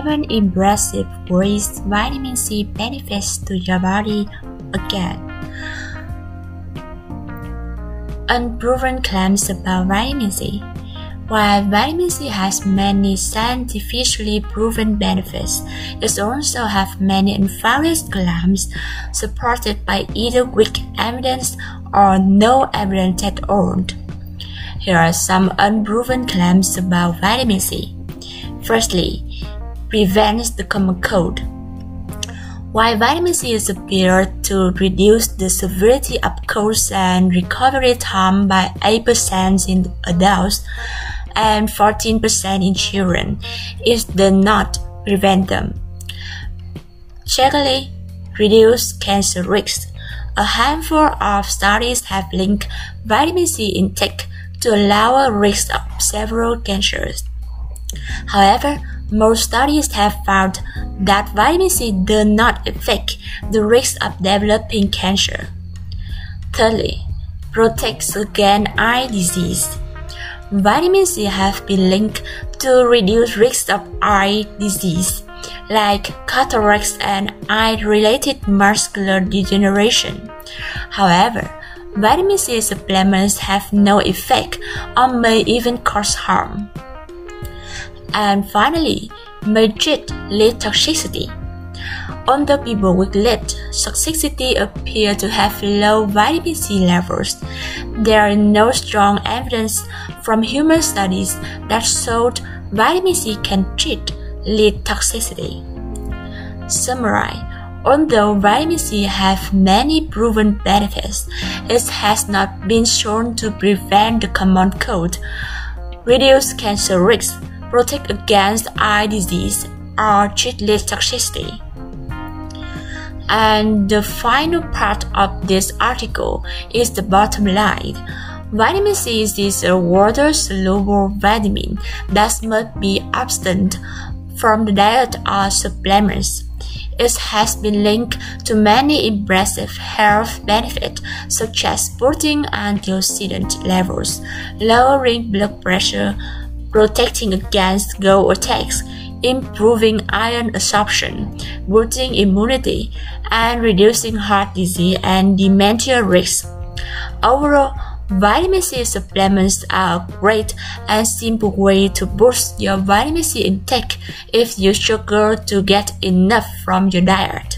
seven impressive ways vitamin C benefits to your body again. Unproven claims about vitamin C. While vitamin C has many scientifically proven benefits, it also has many unfounded claims supported by either weak evidence or no evidence at all. Here are some unproven claims about vitamin C. Firstly, prevents the common cold. While vitamin C is appeared to reduce the severity of colds and recovery time by 8% in adults and 14% in children, it does not prevent them. Secondly, reduce cancer risks. A handful of studies have linked vitamin C intake to a lower risk of several cancers. However, most studies have found that vitamin C does not affect the risk of developing cancer. Thirdly, protects against eye disease. Vitamin C has been linked to reduced risks of eye disease, like cataracts and eye-related macular degeneration. However, vitamin C supplements have no effect or may even cause harm. And finally, may treat lead toxicity. Older people with lead toxicity appear to have low vitamin C levels. There is no strong evidence from human studies that showed vitamin C can treat lead toxicity. Summarize. Although vitamin C has many proven benefits, it has not been shown to prevent the common cold, reduce cancer risks, protect against eye disease, or treat lead toxicity. And the final part of this article is the bottom line. Vitamin C is a water-soluble vitamin that must be absent from the diet or supplements. It has been linked to many impressive health benefits such as boosting antioxidant levels, lowering blood pressure, protecting against gout attacks, improving iron absorption, boosting immunity, and reducing heart disease and dementia risks. Overall, vitamin C supplements are a great and simple way to boost your vitamin C intake if you struggle to get enough from your diet.